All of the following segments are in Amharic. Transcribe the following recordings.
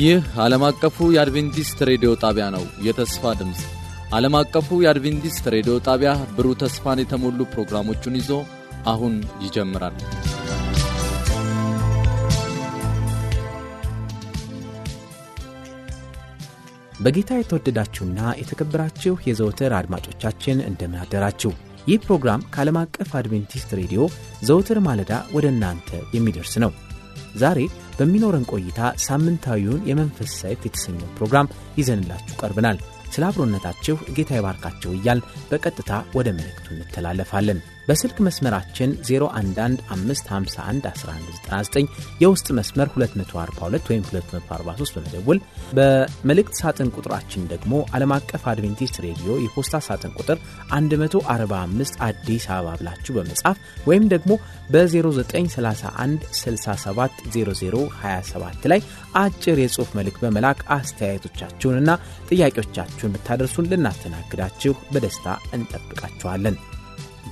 ይህ ዓለም አቀፉ የአድቬንቲስት ሬዲዮ ጣቢያ ነው። የተስፋ ድምጽ ዓለም አቀፉ የአድቬንቲስት ሬዲዮ ጣቢያ ብሩህ ተስፋን የተሞሉ ፕሮግራሞችን ይዞ አሁን ይጀምራል። በጌታ የተወደዳችሁና የተከበራችሁ የዘወትር አድማጮቻችን እንደምን አደራችሁ። ይህ ፕሮግራም ከዓለም አቀፍ አድቬንቲስት ሬዲዮ ዘወትር ማለዳ ወደ እናንተ የሚደርስ ነው። ዛሬ በሚኖረን ቆይታ ሳምንታዊውን የመንፈስ ሳይት የተሰኘው ፕሮግራም ይዘንላችሁ ቀርበናል። ስለ አብሮነታችሁ ጌታ ይባርካችሁ እያል በቀጥታ ወደ መልእክቱ እንተላለፋለን። በስልክ መስመራችን 0115511199 የውስጥ መስመር 242 ወይም 243 በመደወል በመልእክት ሳጥን ቁጥራችን ደግሞ ዓለም አቀፍ አድቬንቲስት ሬዲዮ የፖስታ ሳጥን ቁጥር 145 አዲስ አበባ ብላችሁ በመጻፍ ወይም ደግሞ በ0931670027 ላይ አጭር የጽሑፍ መልእክት በመላክ አስተያየቶቻችሁንና ጥያቄዎቻችሁን ብታደርሱን ልናስተናግዳችሁ በደስታ እንጠብቃችኋለን።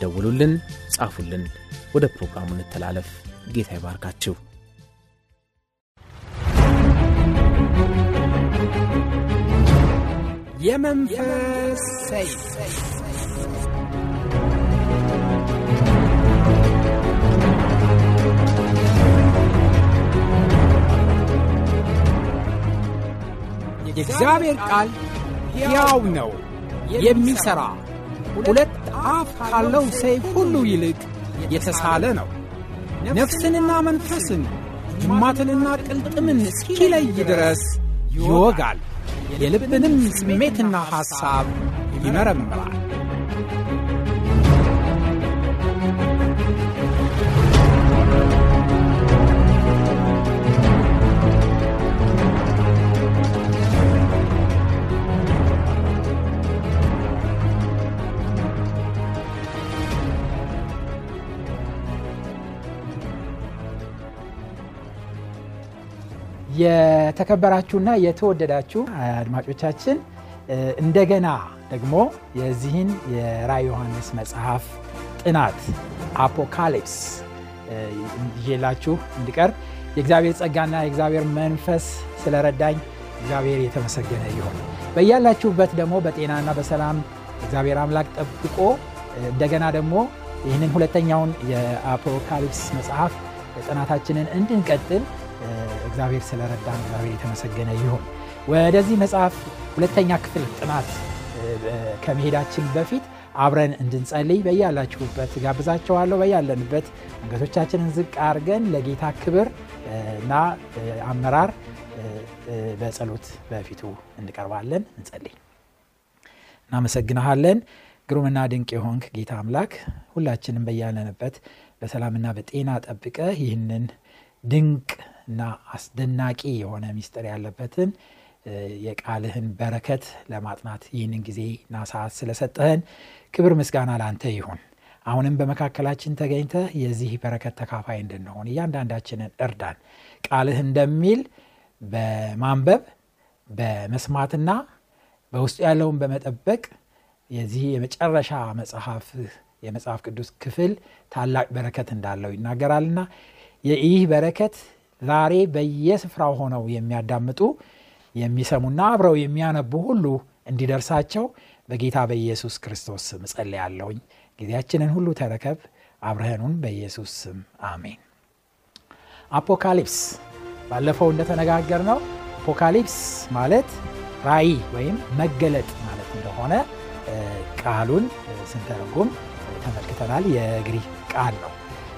ደውሉልን፣ ጻፉልን። ወደ ፕሮግራሙ እንተላለፍ። ጌታ ይባርካችሁ። የመንፈስ ሰይፍ። የእግዚአብሔር ቃል ሕያው ነው፣ የሚሠራ ሁለት አፍ ካለው ሰይፍ ሁሉ ይልቅ የተሳለ ነው፣ ነፍስንና መንፈስን ጅማትንና ቅልጥምን እስኪለይ ድረስ ይወጋል፣ የልብንም ስሜትና ሐሳብ ይመረምራል። የተከበራችሁና የተወደዳችሁ አድማጮቻችን እንደገና ደግሞ የዚህን የራዕየ ዮሐንስ መጽሐፍ ጥናት አፖካሊፕስ ይዤላችሁ እንድቀርብ የእግዚአብሔር ጸጋና የእግዚአብሔር መንፈስ ስለረዳኝ እግዚአብሔር የተመሰገነ ይሁን። በእያላችሁበት ደግሞ በጤናና በሰላም እግዚአብሔር አምላክ ጠብቆ እንደገና ደግሞ ይህንን ሁለተኛውን የአፖካሊፕስ መጽሐፍ ጥናታችንን እንድንቀጥል እግዚአብሔር ስለረዳን እግዚአብሔር የተመሰገነ ይሁን። ወደዚህ መጽሐፍ ሁለተኛ ክፍል ጥናት ከመሄዳችን በፊት አብረን እንድንጸልይ በያላችሁበት ጋብዛችኋለሁ። በያለንበት አንገቶቻችንን ዝቅ አድርገን ለጌታ ክብር እና አመራር በጸሎት በፊቱ እንቀርባለን። እንጸልይ። እናመሰግናለን ግሩምና ድንቅ የሆንክ ጌታ አምላክ፣ ሁላችንም በያለንበት በሰላምና በጤና ጠብቀህ ይህንን ድንቅና አስደናቂ የሆነ ምስጢር ያለበትን የቃልህን በረከት ለማጥናት ይህንን ጊዜና ሰዓት ስለሰጠህን ክብር ምስጋና ለአንተ ይሁን። አሁንም በመካከላችን ተገኝተህ የዚህ በረከት ተካፋይ እንድንሆን እያንዳንዳችንን እርዳን። ቃልህ እንደሚል በማንበብ በመስማትና በውስጡ ያለውን በመጠበቅ የዚህ የመጨረሻ የመጽሐፍ ቅዱስ ክፍል ታላቅ በረከት እንዳለው ይናገራልና ይህ በረከት ዛሬ በየስፍራው ሆነው የሚያዳምጡ የሚሰሙና አብረው የሚያነቡ ሁሉ እንዲደርሳቸው በጌታ በኢየሱስ ክርስቶስ ስም ጸልያለሁ። ጊዜያችንን ሁሉ ተረከብ፣ አብረህኑን በኢየሱስ ስም አሜን። አፖካሊፕስ ባለፈው እንደተነጋገርነው አፖካሊፕስ ማለት ራዕይ ወይም መገለጥ ማለት እንደሆነ ቃሉን ስንተረጉም ተመልክተናል። የግሪክ ቃል ነው።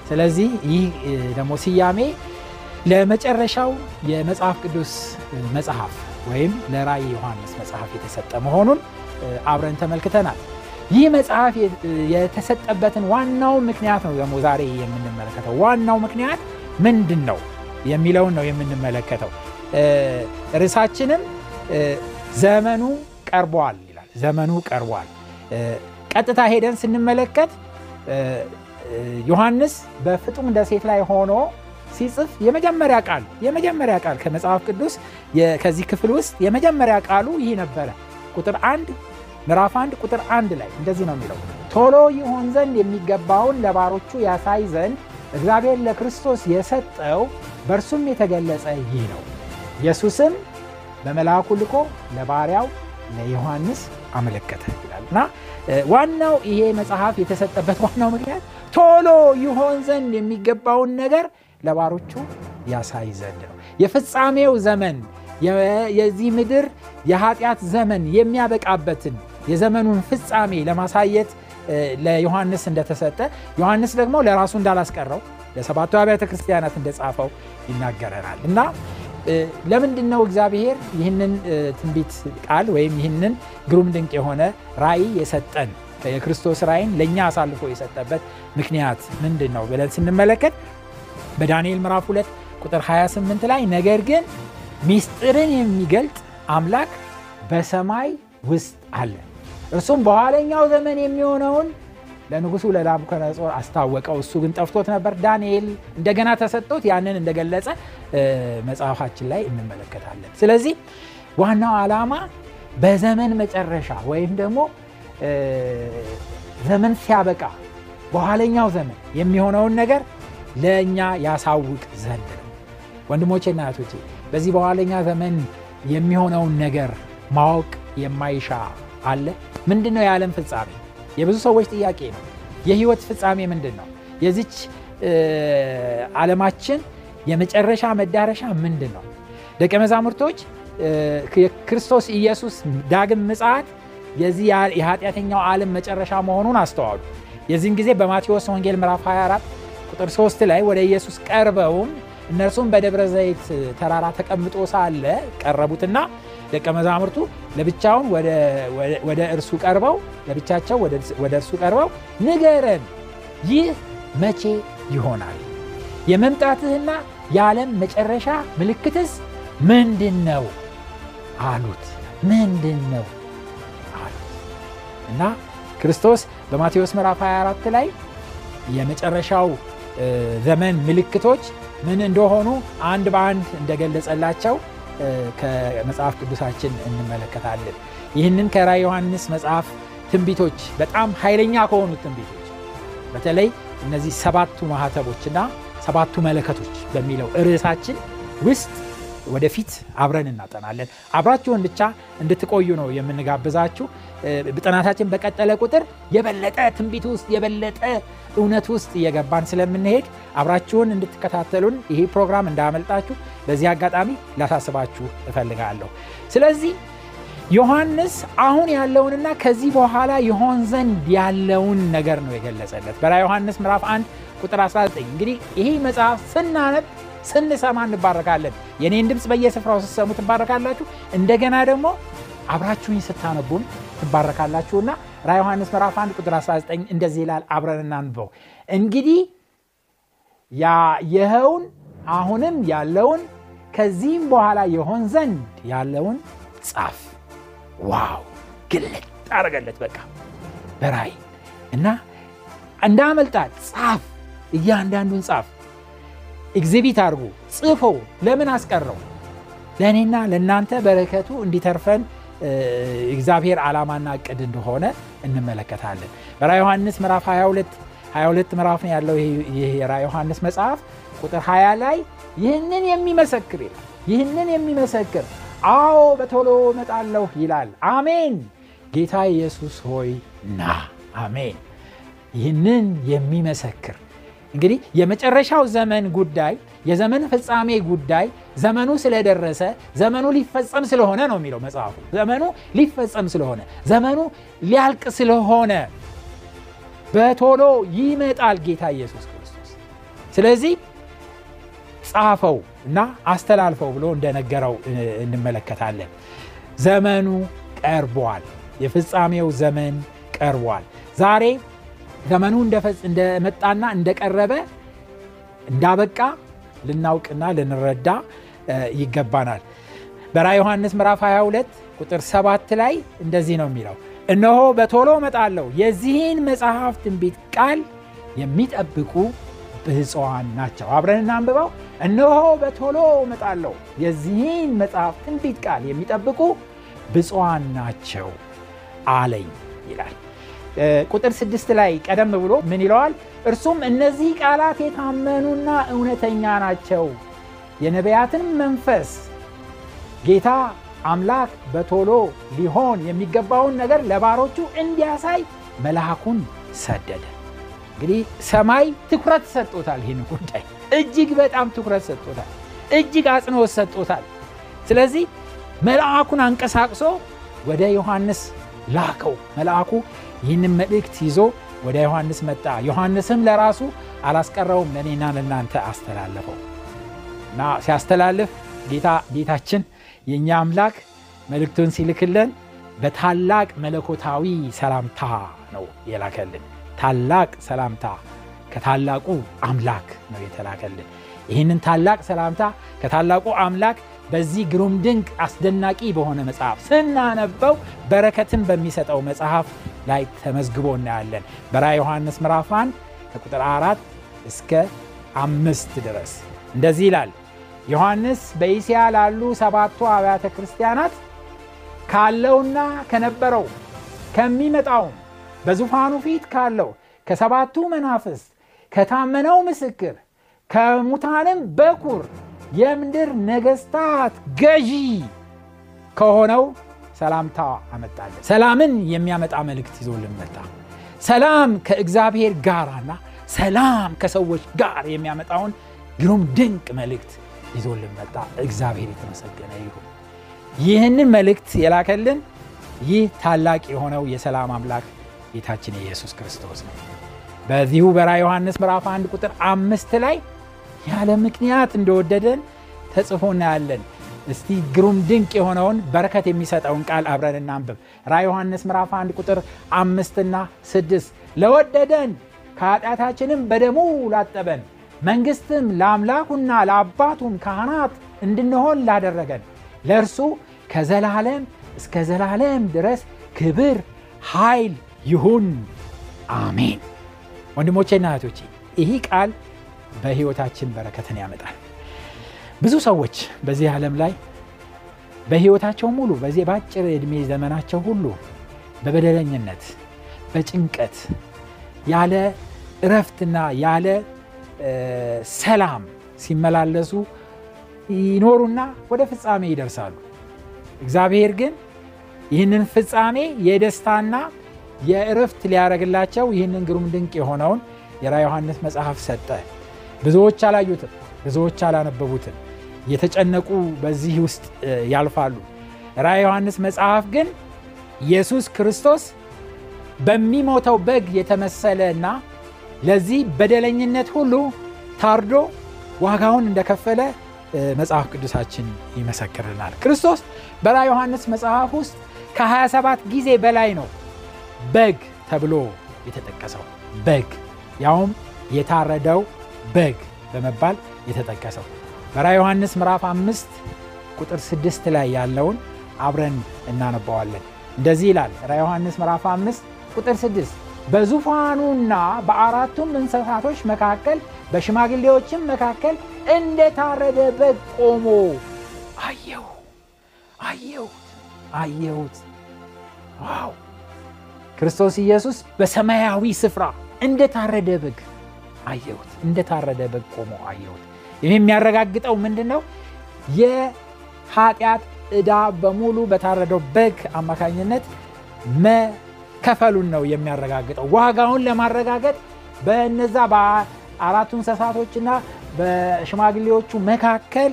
ስለዚህ ይህ ደግሞ ስያሜ ለመጨረሻው የመጽሐፍ ቅዱስ መጽሐፍ ወይም ለራዕየ ዮሐንስ መጽሐፍ የተሰጠ መሆኑን አብረን ተመልክተናል። ይህ መጽሐፍ የተሰጠበትን ዋናው ምክንያት ነው ደግሞ ዛሬ የምንመለከተው። ዋናው ምክንያት ምንድን ነው የሚለውን ነው የምንመለከተው። ርዕሳችንም ዘመኑ ቀርቧል ይላል። ዘመኑ ቀርቧል። ቀጥታ ሄደን ስንመለከት ዮሐንስ በፍጡም ደሴት ላይ ሆኖ ሲጽፍ የመጀመሪያ ቃል ከመጽሐፍ ቅዱስ ከዚህ ክፍል ውስጥ የመጀመሪያ ቃሉ ይህ ነበረ። ቁጥር 1 ምዕራፍ 1 ቁጥር 1 ላይ እንደዚህ ነው የሚለው፣ ቶሎ ይሆን ዘንድ የሚገባውን ለባሮቹ ያሳይ ዘንድ እግዚአብሔር ለክርስቶስ የሰጠው በእርሱም የተገለጸ ይህ ነው። ኢየሱስም በመላእኩ ልኮ ለባሪያው ለዮሐንስ አመለከተ ይላልና ዋናው ይሄ መጽሐፍ የተሰጠበት ዋናው ምክንያት ቶሎ ይሆን ዘንድ የሚገባውን ነገር ለባሮቹ ያሳይ ዘንድ ነው። የፍጻሜው ዘመን የዚህ ምድር የኃጢአት ዘመን የሚያበቃበትን የዘመኑን ፍጻሜ ለማሳየት ለዮሐንስ እንደተሰጠ ዮሐንስ ደግሞ ለራሱ እንዳላስቀረው ለሰባቱ አብያተ ክርስቲያናት እንደጻፈው ይናገራል። እና ለምንድን ነው እግዚአብሔር ይህንን ትንቢት ቃል ወይም ይህንን ግሩም ድንቅ የሆነ ራእይ የሰጠን? የክርስቶስ ራእይን ለኛ አሳልፎ የሰጠበት ምክንያት ምንድነው ብለን ስንመለከት በዳንኤል ምዕራፍ 2 ቁጥር 28 ላይ ነገር ግን ሚስጥርን የሚገልጥ አምላክ በሰማይ ውስጥ አለ፣ እርሱም በኋለኛው ዘመን የሚሆነውን ለንጉሡ ለናቡከደነፆር አስታወቀው። እሱ ግን ጠፍቶት ነበር። ዳንኤል እንደገና ተሰጥቶት ያንን እንደገለጸ መጽሐፋችን ላይ እንመለከታለን። ስለዚህ ዋናው ዓላማ በዘመን መጨረሻ ወይም ደግሞ ዘመን ሲያበቃ በኋለኛው ዘመን የሚሆነውን ነገር ለኛ ያሳውቅ ዘንድ ነው። ወንድሞቼና እህቶቼ በዚህ በኋለኛ ዘመን የሚሆነውን ነገር ማወቅ የማይሻ አለ? ምንድነው የዓለም ፍጻሜ? የብዙ ሰዎች ጥያቄ ነው። የህይወት ፍጻሜ ምንድነው? የዚች ዓለማችን የመጨረሻ መዳረሻ ምንድነው? ደቀ መዛሙርቶች የክርስቶስ ኢየሱስ ዳግም ምጽአት የዚህ የኃጢአተኛው ዓለም መጨረሻ መሆኑን አስተዋሉ። የዚህን ጊዜ በማቴዎስ ወንጌል ምዕራፍ 24 ቁጥር 3 ላይ ወደ ኢየሱስ ቀርበው እነርሱም በደብረ ዘይት ተራራ ተቀምጦ ሳለ ቀረቡትና ደቀ መዛሙርቱ ለብቻውን ወደ እርሱ ቀርበው ለብቻቸው ወደ እርሱ ቀርበው ንገረን ይህ መቼ ይሆናል? የመምጣትህና የዓለም መጨረሻ ምልክትስ ምንድነው? አሉት። ምንድነው አሉት። እና ክርስቶስ በማቴዎስ ምዕራፍ 24 ላይ የመጨረሻው ዘመን ምልክቶች ምን እንደሆኑ አንድ በአንድ እንደገለጸላቸው ከመጽሐፍ ቅዱሳችን እንመለከታለን። ይህንን ከራእየ ዮሐንስ መጽሐፍ ትንቢቶች በጣም ኃይለኛ ከሆኑት ትንቢቶች በተለይ እነዚህ 7ቱ ማኅተቦችና 7ቱ መለከቶች በሚለው ርዕሳችን ውስጥ ወደፊት አብረን እናጠናለን። አብራችሁን ብቻ እንድትቆዩ ነው የምንጋብዛችሁ። ጥናታችን በቀጠለ ቁጥር የበለጠ ትንቢት ውስጥ የበለጠ እውነት ውስጥ እየገባን ስለምንሄድ አብራችሁን እንድትከታተሉን ይሄ ፕሮግራም እንዳያመልጣችሁ በዚህ አጋጣሚ ላሳስባችሁ እፈልጋለሁ። ስለዚህ ዮሐንስ አሁን ያለውንና ከዚህ በኋላ ይሆን ዘንድ ያለውን ነገር ነው የገለጸለት በራእየ ዮሐንስ ምዕራፍ 1 ቁጥር 19። እንግዲህ ይሄ መጽሐፍ ስናነብ ስንሰማ እንባረካለን። የኔን ድምጽ በየስፍራው ስትሰሙ ትባረካላችሁ፣ እንደገና ደግሞ አብራችሁኝ ስታነቡም ትባረካላችሁና ራእየ ዮሐንስ ምዕራፍ 1 ቁጥር 19 እንደዚህ ይላል። አብረን እናንብበው። እንግዲህ ይኸውን አሁንም ያለውን ከዚህም በኋላ ይሆን ዘንድ ያለውን ጻፍ። ዋው! ግልጥ አረጋለት በቃ በራእይ እና እንዳመልጣት ጻፍ። እያንዳንዱን ጻፍ ኤግዚቢት አድርጉ። ጽፎ ለምን አስቀረው? ለእኔና ለእናንተ በረከቱ እንዲተርፈን እግዚአብሔር ዓላማና ዕቅድ እንደሆነ እንመለከታለን። ራእየ ዮሐንስ ምዕራፍ 22 ምዕራፍ ነው ያለው ይሄ ራእየ ዮሐንስ መጽሐፍ ቁጥር 20 ላይ ይህንን የሚመሰክር ይላል። ይህንን የሚመሰክር አዎ በቶሎ እመጣለሁ ይላል። አሜን። ጌታ ኢየሱስ ሆይ ና። አሜን። ይህንን የሚመሰክር እንግዲህ የመጨረሻው ዘመን ጉዳይ የዘመን ፍጻሜ ጉዳይ ዘመኑ ስለደረሰ ዘመኑ ሊፈጸም ስለሆነ ነው የሚለው መጽሐፉ። ዘመኑ ሊፈጸም ስለሆነ ዘመኑ ሊያልቅ ስለሆነ በቶሎ ይመጣል ጌታ ኢየሱስ ክርስቶስ። ስለዚህ ጻፈው እና አስተላልፈው ብሎ እንደነገረው እንመለከታለን። ዘመኑ ቀርቧል። የፍጻሜው ዘመን ቀርቧል። ዛሬ ዘመኑ እንደመጣና እንደቀረበ እንዳበቃ ልናውቅና ልንረዳ ይገባናል። በራእየ ዮሐንስ ምዕራፍ 22 ቁጥር 7 ላይ እንደዚህ ነው የሚለው እነሆ በቶሎ እመጣለሁ፣ የዚህን መጽሐፍ ትንቢት ቃል የሚጠብቁ ብፁዓን ናቸው። አብረን እናንብበው። እነሆ በቶሎ እመጣለሁ፣ የዚህን መጽሐፍ ትንቢት ቃል የሚጠብቁ ብፁዓን ናቸው አለኝ ይላል። ቁጥር 6 ላይ ቀደም ብሎ ምን ይለዋል? እርሱም እነዚህ ቃላት የታመኑና እውነተኛ ናቸው፣ የነቢያትን መንፈስ ጌታ አምላክ በቶሎ ሊሆን የሚገባውን ነገር ለባሮቹ እንዲያሳይ መልአኩን ሰደደ። እንግዲህ ሰማይ ትኩረት ሰጥቷል። ይሄን ጉዳይ እጅግ በጣም ትኩረት ሰጥቷል። እጅግ አጽንኦት ሰጥቷል። ስለዚህ መልአኩን አንቀሳቅሶ ወደ ዮሐንስ ላከው። መልአኩ ይህን መልእክት ይዞ ወደ ዮሐንስ መጣ። ዮሐንስም ለራሱ አላስቀረውም፣ ለኔና ለናንተ አስተላለፈው። ና ሲያስተላልፍ ጌታችን የኛ አምላክ መልእክቱን ሲልክልን በታላቅ መለኮታዊ ሰላምታ ነው የላከልን። ታላቅ ሰላምታ ከታላቁ አምላክ ነው የተላከልን። ይህንን ታላቅ ሰላምታ ከታላቁ አምላክ በዚህ ግሩም ድንቅ አስደናቂ በሆነ መጽሐፍ ስናነበው በረከትን በሚሰጠው መጽሐፍ ላይ ተመዝግቦ እናያለን። በራዕየ ዮሐንስ ምዕራፍ 1 ቁጥር 4 እስከ 5 ድረስ እንደዚህ ይላል። ዮሐንስ በእስያ ላሉ 7ቱ አብያተ ክርስቲያናት ካለውና ከነበረው ከሚመጣው በዙፋኑ ፊት ካለው ከ7ቱ መናፍስት ከታመነው ምስክር ከሙታንም በኩር የምድር ነገስታት ገዢ ከሆነው ሰላምታ አመጣለን። ሰላምን የሚያመጣ መልእክት ይዞልን መጣ። ሰላም ከእግዚአብሔር ጋርና ሰላም ከሰዎች ጋር የሚያመጣውን ግሩም ድንቅ መልእክት ይዞልን መጣ። እግዚአብሔር የተመሰገነ ይሁን። ይህንን መልእክት የላከልን ይህ ታላቅ የሆነው የሰላም አምላክ ጌታችን ኢየሱስ ክርስቶስ ነው። በዚሁ በራዕየ ዮሐንስ ምዕራፍ 1 ቁጥር 5 ላይ ያለ ምክንያት እንደወደደን ተጽፎ እናያለን። እስቲ ግሩም ድንቅ የሆነውን በረከት የሚሰጠውን ቃል አብረን እናንብብ። ራዕየ ዮሐንስ ምዕራፍ 1 ቁጥር 5 እና 6 ለወደደን ከኃጢአታችንም በደሙ ላጠበን መንግስትም ለአምላኩና ለአባቱም ካህናት እንድንሆን ላደረገን ለእርሱ ከዘላለም እስከ ዘላለም ድረስ ክብር ኃይል ይሁን አሜን። ወንድሞቼና እህቶቼ ይህ ቃል በሕይወታችን በረከትን ያመጣል። ብዙ ሰዎች በዚህ ዓለም ላይ በሕይወታቸው ሙሉ በዚህ ባጭር ዕድሜ ዘመናቸው ሁሉ በበደለኝነት በጭንቀት ያለ እረፍትና ያለ ሰላም ሲመላለሱ ይኖሩና ወደ ፍጻሜ ይደርሳሉ። እግዚአብሔር ግን ይህንን ፍጻሜ የደስታና የእረፍት ሊያደርግላቸው ይህንን ግሩም ድንቅ የሆነውን የራዕየ ዮሐንስ መጽሐፍ ሰጠ። ብዙዎች አላዩትም፣ ብዙዎች አላነበቡትም፣ የተጨነቁ በዚህ ውስጥ ያልፋሉ። ራዕየ ዮሐንስ መጽሐፍ ግን ኢየሱስ ክርስቶስ በሚሞተው በግ የተመሰለና ለዚህ በደለኝነት ሁሉ ታርዶ ዋጋውን እንደከፈለ መጽሐፍ ቅዱሳችን ይመሰክርልናል። ክርስቶስ በራዕየ ዮሐንስ መጽሐፍ ውስጥ ከ27 ጊዜ በላይ ነው በግ ተብሎ የተጠቀሰው። በግ ያውም የታረደው በግ በመባል የተጠቀሰው በራዕየ ዮሐንስ ምዕራፍ 5 ቁጥር 6 ላይ ያለውን አብረን እናነባዋለን። እንደዚህ ይላል ራዕየ ዮሐንስ ምዕራፍ 5 ቁጥር 6 በዙፋኑና በአራቱም እንስሳቶች መካከል በሽማግሌዎችም መካከል እንደ ታረደ በግ ቆሞ አየሁት። ዋው! ክርስቶስ ኢየሱስ በሰማያዊ ስፍራ እንደ ታረደ በግ አየሁት። እንደ ታረደ በግ ቆሞ አየሁት። ይህም የሚያረጋግጠው ምንድነው? የኃጢአት ዕዳ በሙሉ በታረደው በግ አማካኝነት መከፈሉን ነው የሚያረጋግጠው። ዋጋውን ለማረጋገጥ በእነዛ በአራቱ እንስሳቶችና በሽማግሌዎቹ መካከል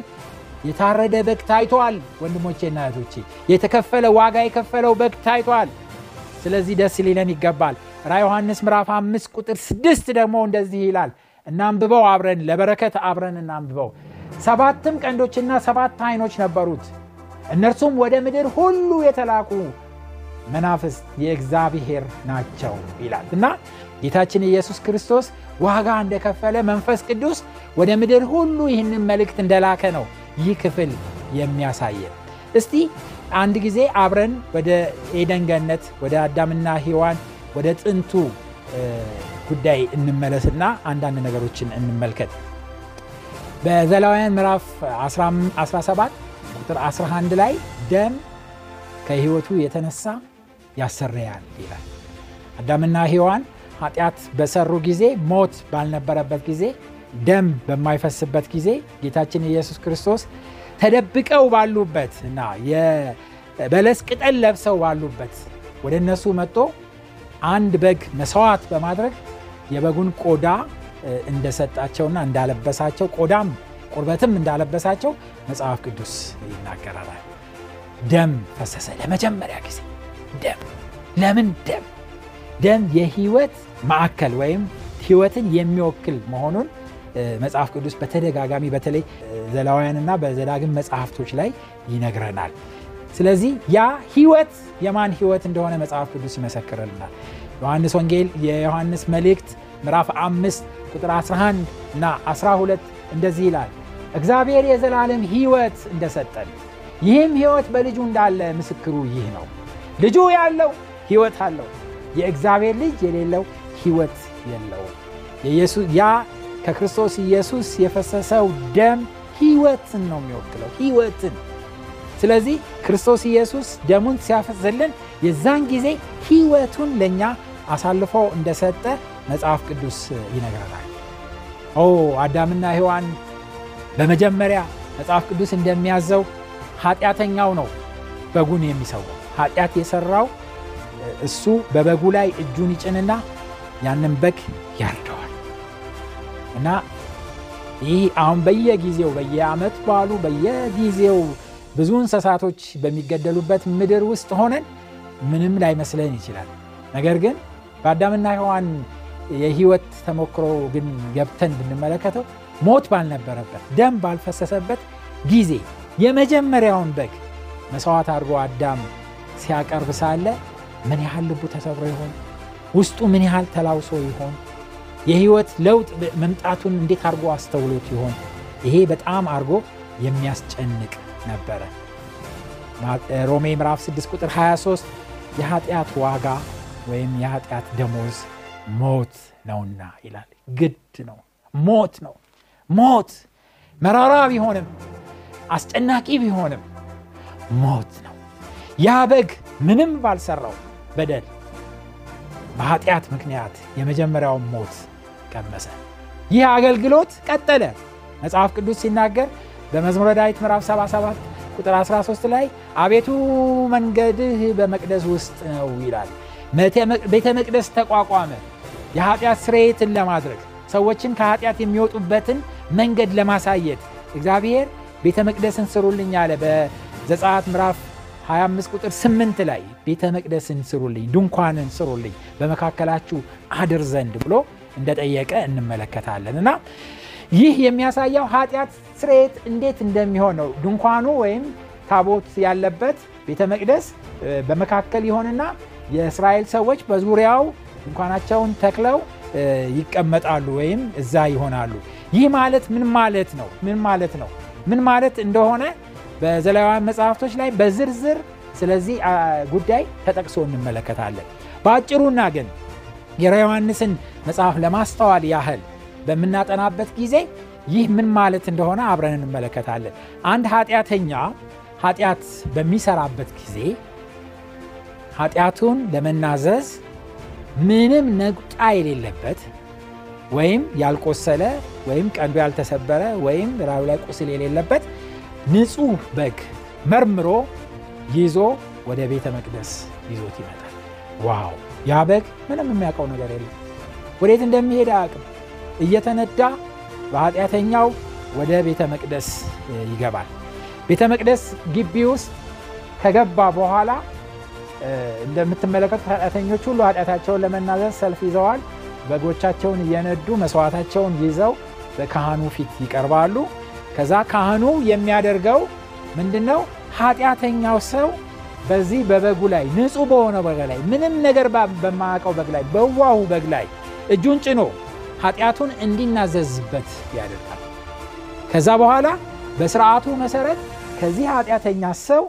የታረደ በግ ታይቷል። ወንድሞቼና እህቶቼ የተከፈለ ዋጋ የከፈለው በግ ታይቷል። ስለዚህ ደስ ሊለን ይገባል። ራዕየ ዮሐንስ ምዕራፍ 5 ቁጥር 6 ደግሞ እንደዚህ ይላል። እናንብበው አብረን ለበረከት አብረን እናንብበው። 7 ቀንዶችና 7 ዓይኖች ነበሩት። እነርሱም ወደ ምድር ሁሉ የተላኩ መናፍስት የእግዚአብሔር ናቸው ይላል እና ጌታችን ኢየሱስ ክርስቶስ ዋጋ እንደከፈለ መንፈስ ቅዱስ ወደ ምድር ሁሉ ይህንን መልእክት እንደላከ ነው ይህ ክፍል የሚያሳየን። እስቲ አንድ ጊዜ አብረን ወደ ኤደን ገነት ወደ አዳምና ሔዋን ወደ ጥንቱ ጉዳይ እንመለስና አንዳንድ ነገሮችን እንመልከት። በዘሌዋውያን ምዕራፍ 17 ቁጥር 11 ላይ ደም ከሕይወቱ የተነሳ ያሰረያል ይላል። አዳምና ሔዋን ኃጢአት በሰሩ ጊዜ ሞት ባልነበረበት ጊዜ ደም በማይፈስበት ጊዜ ጌታችን ኢየሱስ ክርስቶስ ተደብቀው ባሉበትና የበለስ ቅጠል ለብሰው ባሉበት ወደነሱ መጥቶ አንድ በግ መስዋዕት በማድረግ የበጉን ቆዳ እንደሰጣቸውና እንዳለበሳቸው ቆዳም ቁርበትም እንዳለበሳቸው መጽሐፍ ቅዱስ ይናገራል። ደም ፈሰሰ ለመጀመሪያ ጊዜ። ደም ለምን? ደም የህይወት ማዕከል ወይም ህይወትን የሚወክል መሆኑን መጽሐፍ ቅዱስ በተደጋጋሚ በተለይ ዘሌዋውያንና በዘዳግም መጽሐፍቶች ላይ ይነግረናል። ስለዚህ ያ ህይወት የማን ህይወት እንደሆነ መጽሐፍ ቅዱስ ይመሰክርልናል። ዮሐንስ ወንጌል የዮሐንስ መልእክት ምዕራፍ 5 ቁጥር 11 እና 12 እንደዚህ ይላል፣ እግዚአብሔር የዘላለም ህይወት እንደሰጠን ይህም ህይወት በልጁ እንዳለ ምስክሩ ይህ ነው። ልጁ ያለው ህይወት አለው፣ የእግዚአብሔር ልጅ የሌለው ህይወት የለውም። የኢየሱስ ያ ከክርስቶስ ኢየሱስ የፈሰሰው ደም ህይወትን ነው የሚወክለው፣ ህይወትን። ስለዚህ ክርስቶስ ኢየሱስ ደሙን ሲያፈስልን የዛን ጊዜ ህይወቱን ለኛ አሳልፎ እንደሰጠ መጽሐፍ ቅዱስ ይነግረናል። አዳምና ሔዋን በመጀመሪያ መጽሐፍ ቅዱስ እንደሚያዘው ኃጢያተኛው ነው በጉን የሚሰዋው። ኃጢያት የሰራው እሱ በበጉ ላይ እጁን ይጭንና ያንን በግ ያርደዋል እና ይህ አሁን በየጊዜው በየዓመት በዓሉ በየጊዜው ብዙ እንስሳቶች በሚገደሉበት ምድር ውስጥ ሆነን ምንም ላይመስለን ይችላል። ነገር ግን በአዳምና ሔዋን የህይወት ተሞክሮ ግን ገብተን ብንመለከተው ሞት ባልነበረበት ደም ባልፈሰሰበት ጊዜ የመጀመሪያውን በግ መስዋዕት አድርጎ አዳም ሲያቀርብ ሳለ ምን ያህል ልቡ ተሰብሮ ይሆን? ውስጡ ምን ያህል ተላውሶ ይሆን? የህይወት ለውጥ መምጣቱን እንዴት አድርጎ አስተውሎት ይሆን? ይሄ በጣም አድርጎ የሚያስጨንቅ ነበረ። ሮሜ ምዕራፍ 6 ቁጥር 23 የኃጢአት ዋጋ ወይም የኃጢአት ደሞዝ ሞት ነውና ይላል። ግድ ነው፣ ሞት ነው። ሞት መራራ ቢሆንም አስጨናቂ ቢሆንም ሞት ነው። ያ በግ ምንም ባልሰራው በደል በኃጢአት ምክንያት የመጀመሪያውን ሞት ቀመሰ። ይህ አገልግሎት ቀጠለ። መጽሐፍ ቅዱስ ሲናገር በመዝሙረ ዳዊት ምዕራፍ 77 ቁጥር 13 ላይ አቤቱ መንገድህ በመቅደስ ውስጥ ነው ይላል። ቤተ መቅደስ ተቋቋመ የኃጢአት ስርየትን ለማድረግ ሰዎችን ከኃጢአት የሚወጡበትን መንገድ ለማሳየት እግዚአብሔር ቤተ መቅደስን ስሩልኝ አለ። በዘጸአት ምዕራፍ 25 ቁጥር 8 ላይ ቤተ መቅደስን ስሩልኝ፣ ድንኳንን ስሩልኝ በመካከላችሁ አድር ዘንድ ብሎ እንደጠየቀ እንመለከታለንና ይህ የሚያሳየው ኃጢአት ስርየት እንዴት እንደሚሆን ነው። ድንኳኑ ወይም ታቦት ያለበት ቤተ መቅደስ በመካከል ይሆንና የእስራኤል ሰዎች በዙሪያው ድንኳናቸውን ተክለው ይቀመጣሉ ወይም እዛ ይሆናሉ። ይህ ማለት ምን ማለት ነው? ምን ማለት እንደሆነ በዘሌዋውያን መጽሐፍቶች ላይ በዝርዝር ስለዚህ ጉዳይ ተጠቅሶ እንመለከታለን። በአጭሩና ግን የዮሐንስን መጽሐፍ ለማስተዋል ያህል በምናጠናበት ጊዜ ይህ ምን ማለት እንደሆነ አብረን እንመለከታለን። አንድ ኃጢያተኛ ኃጢያት በሚሰራበት ጊዜ ኃጢያቱን ለመናዘዝ ምንም ነቁጣ የሌለበት ወይም ያልቆሰለ ወይም ቀንዱ ያልተሰበረ ወይም ራዩ ላይ ቁስል የሌለበት ንጹህ በግ መርምሮ ይዞ ወደ ቤተ መቅደስ ይዞት ይመጣል። ዋው! ያ በግ ምንም የሚያውቀው ነገር የለም። ወዴት እንደሚሄድ አያውቅም። እየተነዳ በኃጢያተኛው ወደ ቤተ መቅደስ ይገባል። ቤተ መቅደስ ግቢ ውስጥ ከገባ በኋላ እንደምትመለከቱት ኃጢያተኞች ሁሉ ኃጢያታቸውን ለመናዘዝ ሰልፍ ይዘዋል። በጎቻቸውን እየነዱ መስዋዕታቸውን ይዘው በካህኑ ፊት ይቀርባሉ። ከዛ ካህኑ የሚያደርገው ምንድነው? ኃጢያተኛው ሰው በዚህ በበጉ ላይ ንጹህ በሆነው በግ ላይ ምንም ነገር በማያውቀው በግ ላይ በዋሁ በግ ላይ እጁን ጭኖ ኃጢያቱን እንዲናዘዝበት ያደርጋል። ከዛ በኋላ በስርዓቱ መሰረት ከዚህ ኃጢያተኛ ሰው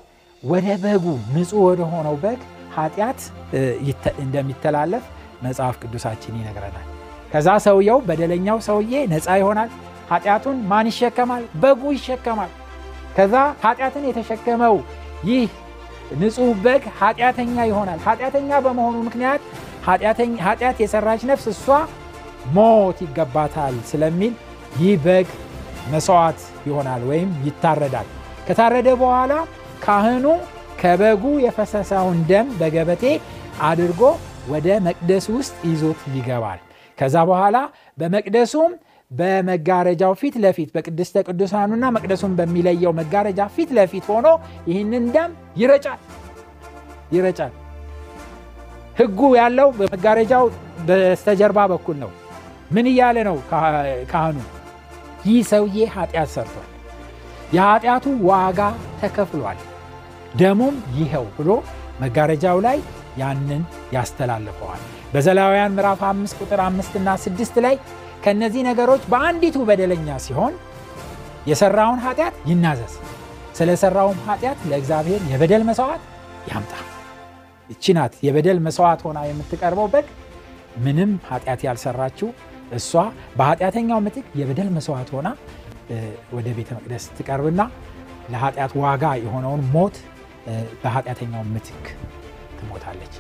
ወደ በጉ ንጹህ ወደ ሆነው በግ ኃጢያት እንደሚተላለፍ መጽሐፍ ቅዱሳችን ይነግረናል። ከዛ ሰውየው በደለኛው ሰውዬ ነፃ ይሆናል። ኃጢያቱን ማን ይሸከማል? በጉ ይሸከማል። ከዛ ኃጢያትን የተሸከመው ይህ ንጹህ በግ ኃጢያተኛ ይሆናል። ኃጢያተኛ በመሆኑ ምክንያት ኃጢያት የሰራች ነፍስ እሷ ሞት ይገባታል ስለሚል ይህ በግ መስዋዕት ይሆናል ወይም ይታረዳል። ከታረደ በኋላ ካህኑ ከበጉ የፈሰሰውን ደም በገበቴ አድርጎ ወደ መቅደስ ውስጥ ይዞት ይገባል። ከዛ በኋላ በመቅደሱም በመጋረጃው ፊት ለፊት በቅድስተ ቅዱሳኑና መቅደሱን በሚለየው መጋረጃ ፊት ለፊት ሆኖ ይህንን ደም ይረጫል። ሕጉ ያለው በመጋረጃው በስተጀርባ በኩል ነው። ምን እያለ ነው ካህኑ? ይህ ሰውዬ ኃጢአት ሰርቷል፣ የኃጢአቱ ዋጋ ተከፍሏል፣ ደሙም ይኸው ብሎ መጋረጃው ላይ ያንን ያስተላልፈዋል። በዘሌዋውያን ምዕራፍ 5 ቁጥር 5 እና 6 ላይ ከነዚህ ነገሮች በአንዲቱ በደለኛ ሲሆን የሰራውን ኃጢአት ይናዘዝ፣ ስለሰራውም ኃጢአት ለእግዚአብሔር የበደል መስዋዕት ያምጣ። እቺ ናት የበደል መስዋዕት ሆና የምትቀርበው በግ። ምንም ኃጢአት ያልሰራችው እሷ በኃጢአተኛው ምትክ የበደል መስዋዕት ሆና ወደ ቤተ መቅደስ ትቀርብና ለኃጢአት ዋጋ የሆነውን ሞት በኃጢአተኛው ምትክ ትሞታለች።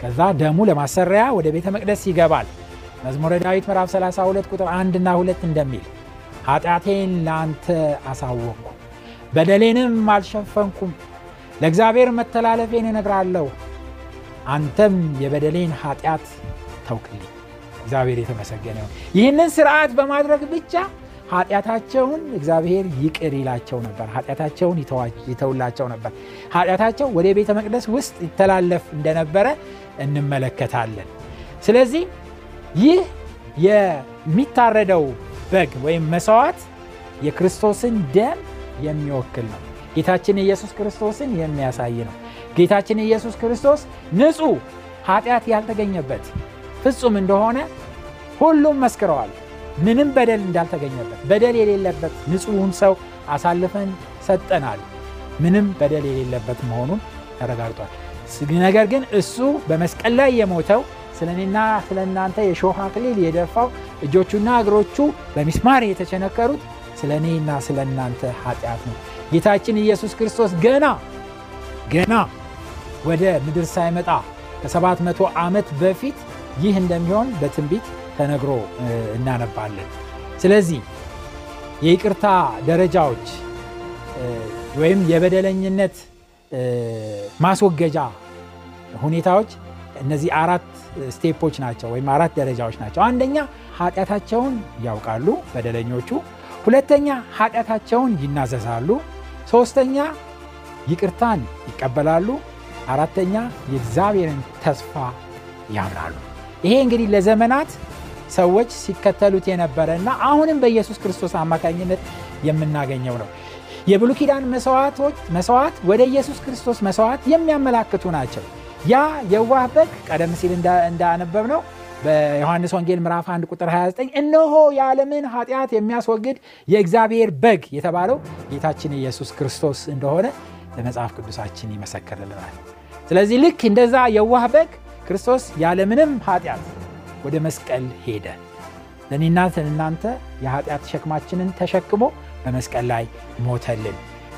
ከዛ ደሙ ለማሰሪያ ወደ ቤተ መቅደስ ይገባል። መዝሙረ ዳዊት ምዕራፍ 32 ቁጥር 1 እና 2 እንደሚል ኃጢአቴን ለአንተ አሳወቅኩ፣ በደሌንም አልሸፈንኩም፣ ለእግዚአብሔር መተላለፌን እነግራለሁ፣ አንተም የበደሌን ኃጢአት ተውክልኝ። እግዚአብሔር የተመሰገነ ይሁን። ይህንን ስርዓት በማድረግ ብቻ ኃጢአታቸውን እግዚአብሔር ይቅር ይላቸው ነበር፣ ኃጢአታቸውን ይተውላቸው ነበር። ኃጢአታቸው ወደ ቤተ መቅደስ ውስጥ ይተላለፍ እንደነበረ እንመለከታለን። ስለዚህ ይህ የሚታረደው በግ ወይም መስዋዕት የክርስቶስን ደም የሚወክል ነው። ጌታችን ኢየሱስ ክርስቶስን የሚያሳይ ነው። ጌታችን ኢየሱስ ክርስቶስ ንጹሕ፣ ኃጢአት ያልተገኘበት ፍጹም እንደሆነ ሁሉም መስክረዋል። ምንም በደል እንዳልተገኘበት፣ በደል የሌለበት ንጹሕን ሰው አሳልፈን ሰጠናል። ምንም በደል የሌለበት መሆኑን ተረጋግጧል። ነገር ግን እሱ በመስቀል ላይ የሞተው ስለኔና ስለናንተ የሾህ አክሊል የደፋው እጆቹና እግሮቹ በሚስማር የተቸነከሩት ስለኔና ስለናንተ ኃጢአት ነው። ጌታችን ኢየሱስ ክርስቶስ ገና ወደ ምድር ሳይመጣ ከ700 ዓመት በፊት ይህ እንደሚሆን በትንቢት ተነግሮ እናነባለን። ስለዚህ የይቅርታ ደረጃዎች ወይም የበደለኝነት ማስወገጃ ሁኔታዎች እነዚህ 4 ስቴፖች ናቸው ወይም 4 ደረጃዎች ናቸው። አንደኛ ኃጢአታቸውን ያውቃሉ በደለኞቹ፣ ሁለተኛ ኃጢአታቸውን ይናዘዛሉ፣ ሶስተኛ ይቅርታን ይቀበላሉ፣ አራተኛ የእግዚአብሔርን ተስፋ ያምናሉ። ይሄ እንግዲህ ለዘመናት ሰዎች ሲከተሉት የነበረና አሁንም በኢየሱስ ክርስቶስ አማካኝነት የምናገኘው ነው። የብሉይ ኪዳን መስዋዕት ወደ ኢየሱስ ክርስቶስ መስዋዕት የሚያመላክቱ ናቸው። ያ የዋህ በግ ቀደም ሲል እንዳነበብነው በዮሐንስ ወንጌል ምዕራፍ 1 ቁጥር 29 እነሆ የዓለምን ኃጢአት የሚያስወግድ የእግዚአብሔር በግ የተባለው ጌታችን ኢየሱስ ክርስቶስ እንደሆነ በመጽሐፍ ቅዱሳችን ይመሰከርልናል። ስለዚህ ልክ እንደዛ የዋህ በግ ክርስቶስ ያለምንም ኃጢአት ወደ መስቀል ሄደ። ለእኔና ለእናንተ የኃጢአት ሸክማችንን ተሸክሞ በመስቀል ላይ ሞተልን።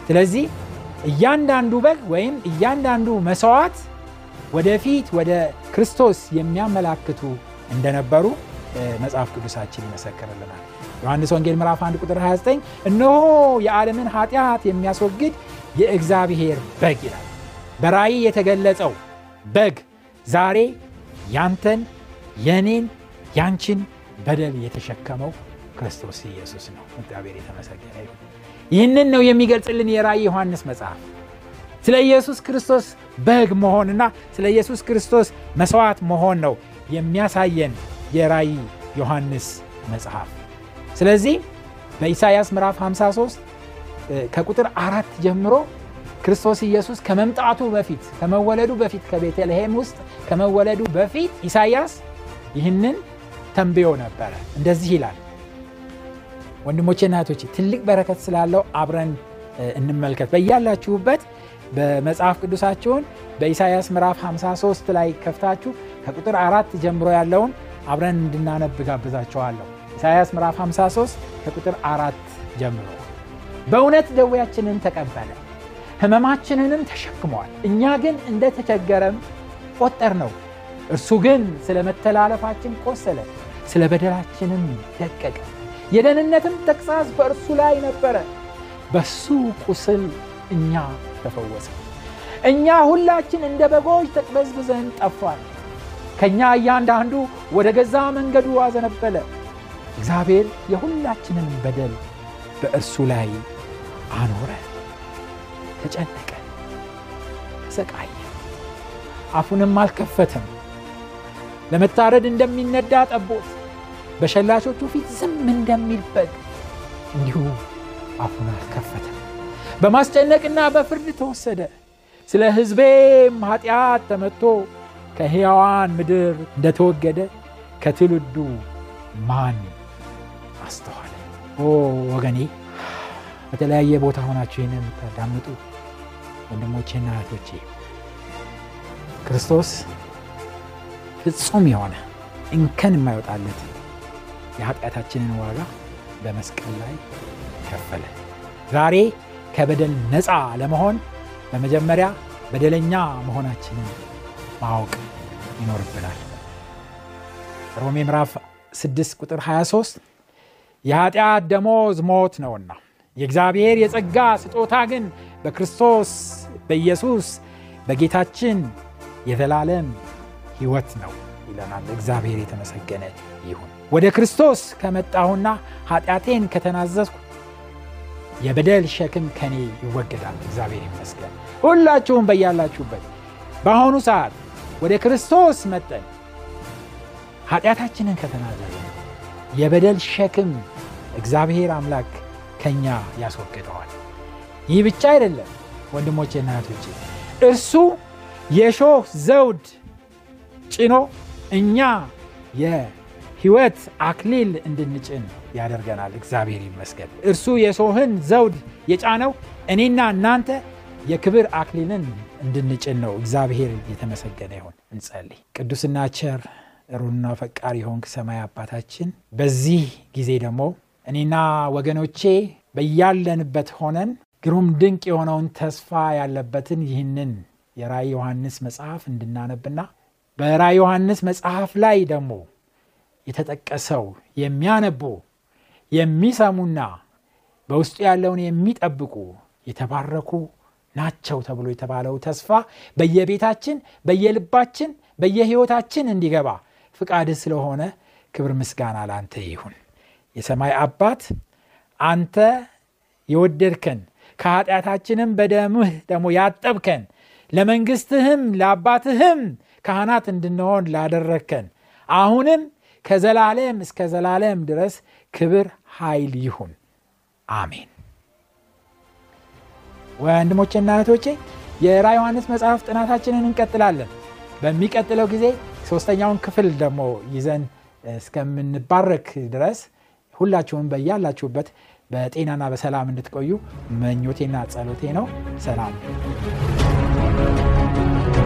ስለዚህ እያንዳንዱ በግ ወይም እያንዳንዱ መስዋዕት ወደፊት ወደ ክርስቶስ የሚያመላክቱ እንደነበሩ መጽሐፍ ቅዱሳችን ይመሰክርልናል። ዮሐንስ ወንጌል ምዕራፍ 1 ቁጥር 29 እነሆ የዓለምን ኃጢአት የሚያስወግድ የእግዚአብሔር በግ ይላል። በራእይ የተገለጸው በግ ዛሬ ያንተን፣ የኔን፣ ያንቺን በደል የተሸከመው ክርስቶስ ኢየሱስ ነው። እግዚአብሔር የተመሰገነ ይሁን። ይህንን ነው የሚገልጽልን የራእይ ዮሐንስ መጽሐፍ። ስለ ኢየሱስ ክርስቶስ በግ መሆንና ስለ ኢየሱስ ክርስቶስ መስዋዕት መሆን ነው የሚያሳየን የራእይ ዮሐንስ መጽሐፍ። ስለዚህ በኢሳይያስ ምዕራፍ 53 ከቁጥር 4 ጀምሮ ክርስቶስ ኢየሱስ ከመምጣቱ በፊት ከመወለዱ በፊት ከቤተልሔም ውስጥ ከመወለዱ በፊት ኢሳይያስ ይህንን ተንብዮ ነበረ። እንደዚህ ይላል። ወንድሞቼና እህቶቼ ትልቅ በረከት ስላለው አብረን እንመልከት። በያላችሁበት በመጽሐፍ ቅዱሳችሁን በኢሳይያስ ምዕራፍ 53 ላይ ከፍታችሁ ከቁጥር 4 ጀምሮ ያለውን አብረን እንድናነብ ጋብዛችኋለሁ። ኢሳይያስ ምዕራፍ 53 ከቁጥር 4 ጀምሮ በእውነት ደዌያችንን ተቀበለ ሕመማችንንም ተሸክሟል፣ እኛ ግን እንደ ተቸገረም ቆጠርነው፣ እርሱ ግን ስለ መተላለፋችን ቆሰለ፣ ስለ በደላችንም ደቀቀ። የደህንነትም ተክሳስ በእርሱ ላይ ነበር። በሱ ቁስል እኛ ተፈወስን። እኛ ሁላችን እንደ በጎች ተቅበዝብዘን ጠፋን። ከኛ እያንዳንዱ ወደ ገዛ መንገዱ አዘነበለ። እግዚአብሔር የሁላችንን በደል በእርሱ ላይ አኖረ። ተጨነቀ፣ ሰቃየ፣ አፉንም አልከፈተም። ለመታረድ እንደሚነዳ ጠቦት፣ በሸላቾቹ ፊት ዝም እንደሚል በግ እንዲሁ አፉን አልከፈተም። በማስጨነቅና በፍርድ ተወሰደ። ስለ ሕዝቤም ኃጢአት ተመትቶ ከሕያዋን ምድር እንደተወገደ ከትውልዱ ማን አስተዋለ? ወገኔ በተለያየ ቦታ ሆናችሁ ይህንን የምታዳምጡ ወንድሞቼና እህቶቼ፣ ክርስቶስ ፍጹም የሆነ እንከን የማይወጣለት የኃጢአታችንን ዋጋ በመስቀል ላይ ከፈለ። ዛሬ ከበደል ነፃ ለመሆን በመጀመሪያ በደለኛ መሆናችንን ማወቅ ይኖርብናል። ሮሜ ምዕራፍ 6 ቁጥር 23 የኃጢአት ደሞዝ ሞት ነውና የእግዚአብሔር የጸጋ ስጦታ ግን በክርስቶስ በኢየሱስ በጌታችን የዘላለም ሕይወት ነው ይለናል። እግዚአብሔር የተመሰገነ ይሁን። ወደ ክርስቶስ ከመጣሁና ኃጢአቴን ከተናዘዝኩ የበደል ሸክም ከኔ ይወገዳል። እግዚአብሔር ይመስገን። ሁላችሁም በያላችሁበት በአሁኑ ሰዓት ወደ ክርስቶስ መጠን ኃጢአታችንን ከተናዘዝን የበደል ሸክም እግዚአብሔር አምላክ ከኛ ያስወግደዋል። ይህ ብቻ አይደለም ወንድሞቼና እህቶቼ፣ እርሱ የሾህ ዘውድ ጭኖ እኛ የሕይወት አክሊል እንድንጭን ያደርገናል። እግዚአብሔር ይመስገን። እርሱ የሾህን ዘውድ የጫነው እኔና እናንተ የክብር አክሊልን እንድንጭን ነው። እግዚአብሔር የተመሰገነ ይሁን። እንጸልይ። ቅዱስና ቸር ሩና ፈቃሪ ሆንክ ሰማይ አባታችን፣ በዚህ ጊዜ ደግሞ እኔና ወገኖቼ በያለንበት ሆነን ግሩም ድንቅ የሆነውን ተስፋ ያለበትን ይህንን የራእይ ዮሐንስ መጽሐፍ እንድናነብና በራእይ ዮሐንስ መጽሐፍ ላይ ደግሞ የተጠቀሰው የሚያነቡ የሚሰሙና በውስጡ ያለውን የሚጠብቁ የተባረኩ ናቸው ተብሎ የተባለው ተስፋ በየቤታችን በየልባችን በየሕይወታችን እንዲገባ ፍቃድህ ስለሆነ ክብር ምስጋና ለአንተ ይሁን። የሰማይ አባት አንተ የወደድከን ከኃጢአታችንም በደምህ ደግሞ ያጠብከን ለመንግሥትህም ለአባትህም ካህናት እንድንሆን ላደረግከን አሁንም ከዘላለም እስከ ዘላለም ድረስ ክብር ኃይል ይሁን፣ አሜን። ወንድሞቼና እህቶቼ የራእየ ዮሐንስ መጽሐፍ ጥናታችንን እንቀጥላለን። በሚቀጥለው ጊዜ ሶስተኛውን ክፍል ደግሞ ይዘን እስከምንባረክ ድረስ ሁላችሁም በያላችሁበት በጤናና በሰላም እንድትቆዩ መኞቴና ጸሎቴ ነው። ሰላም።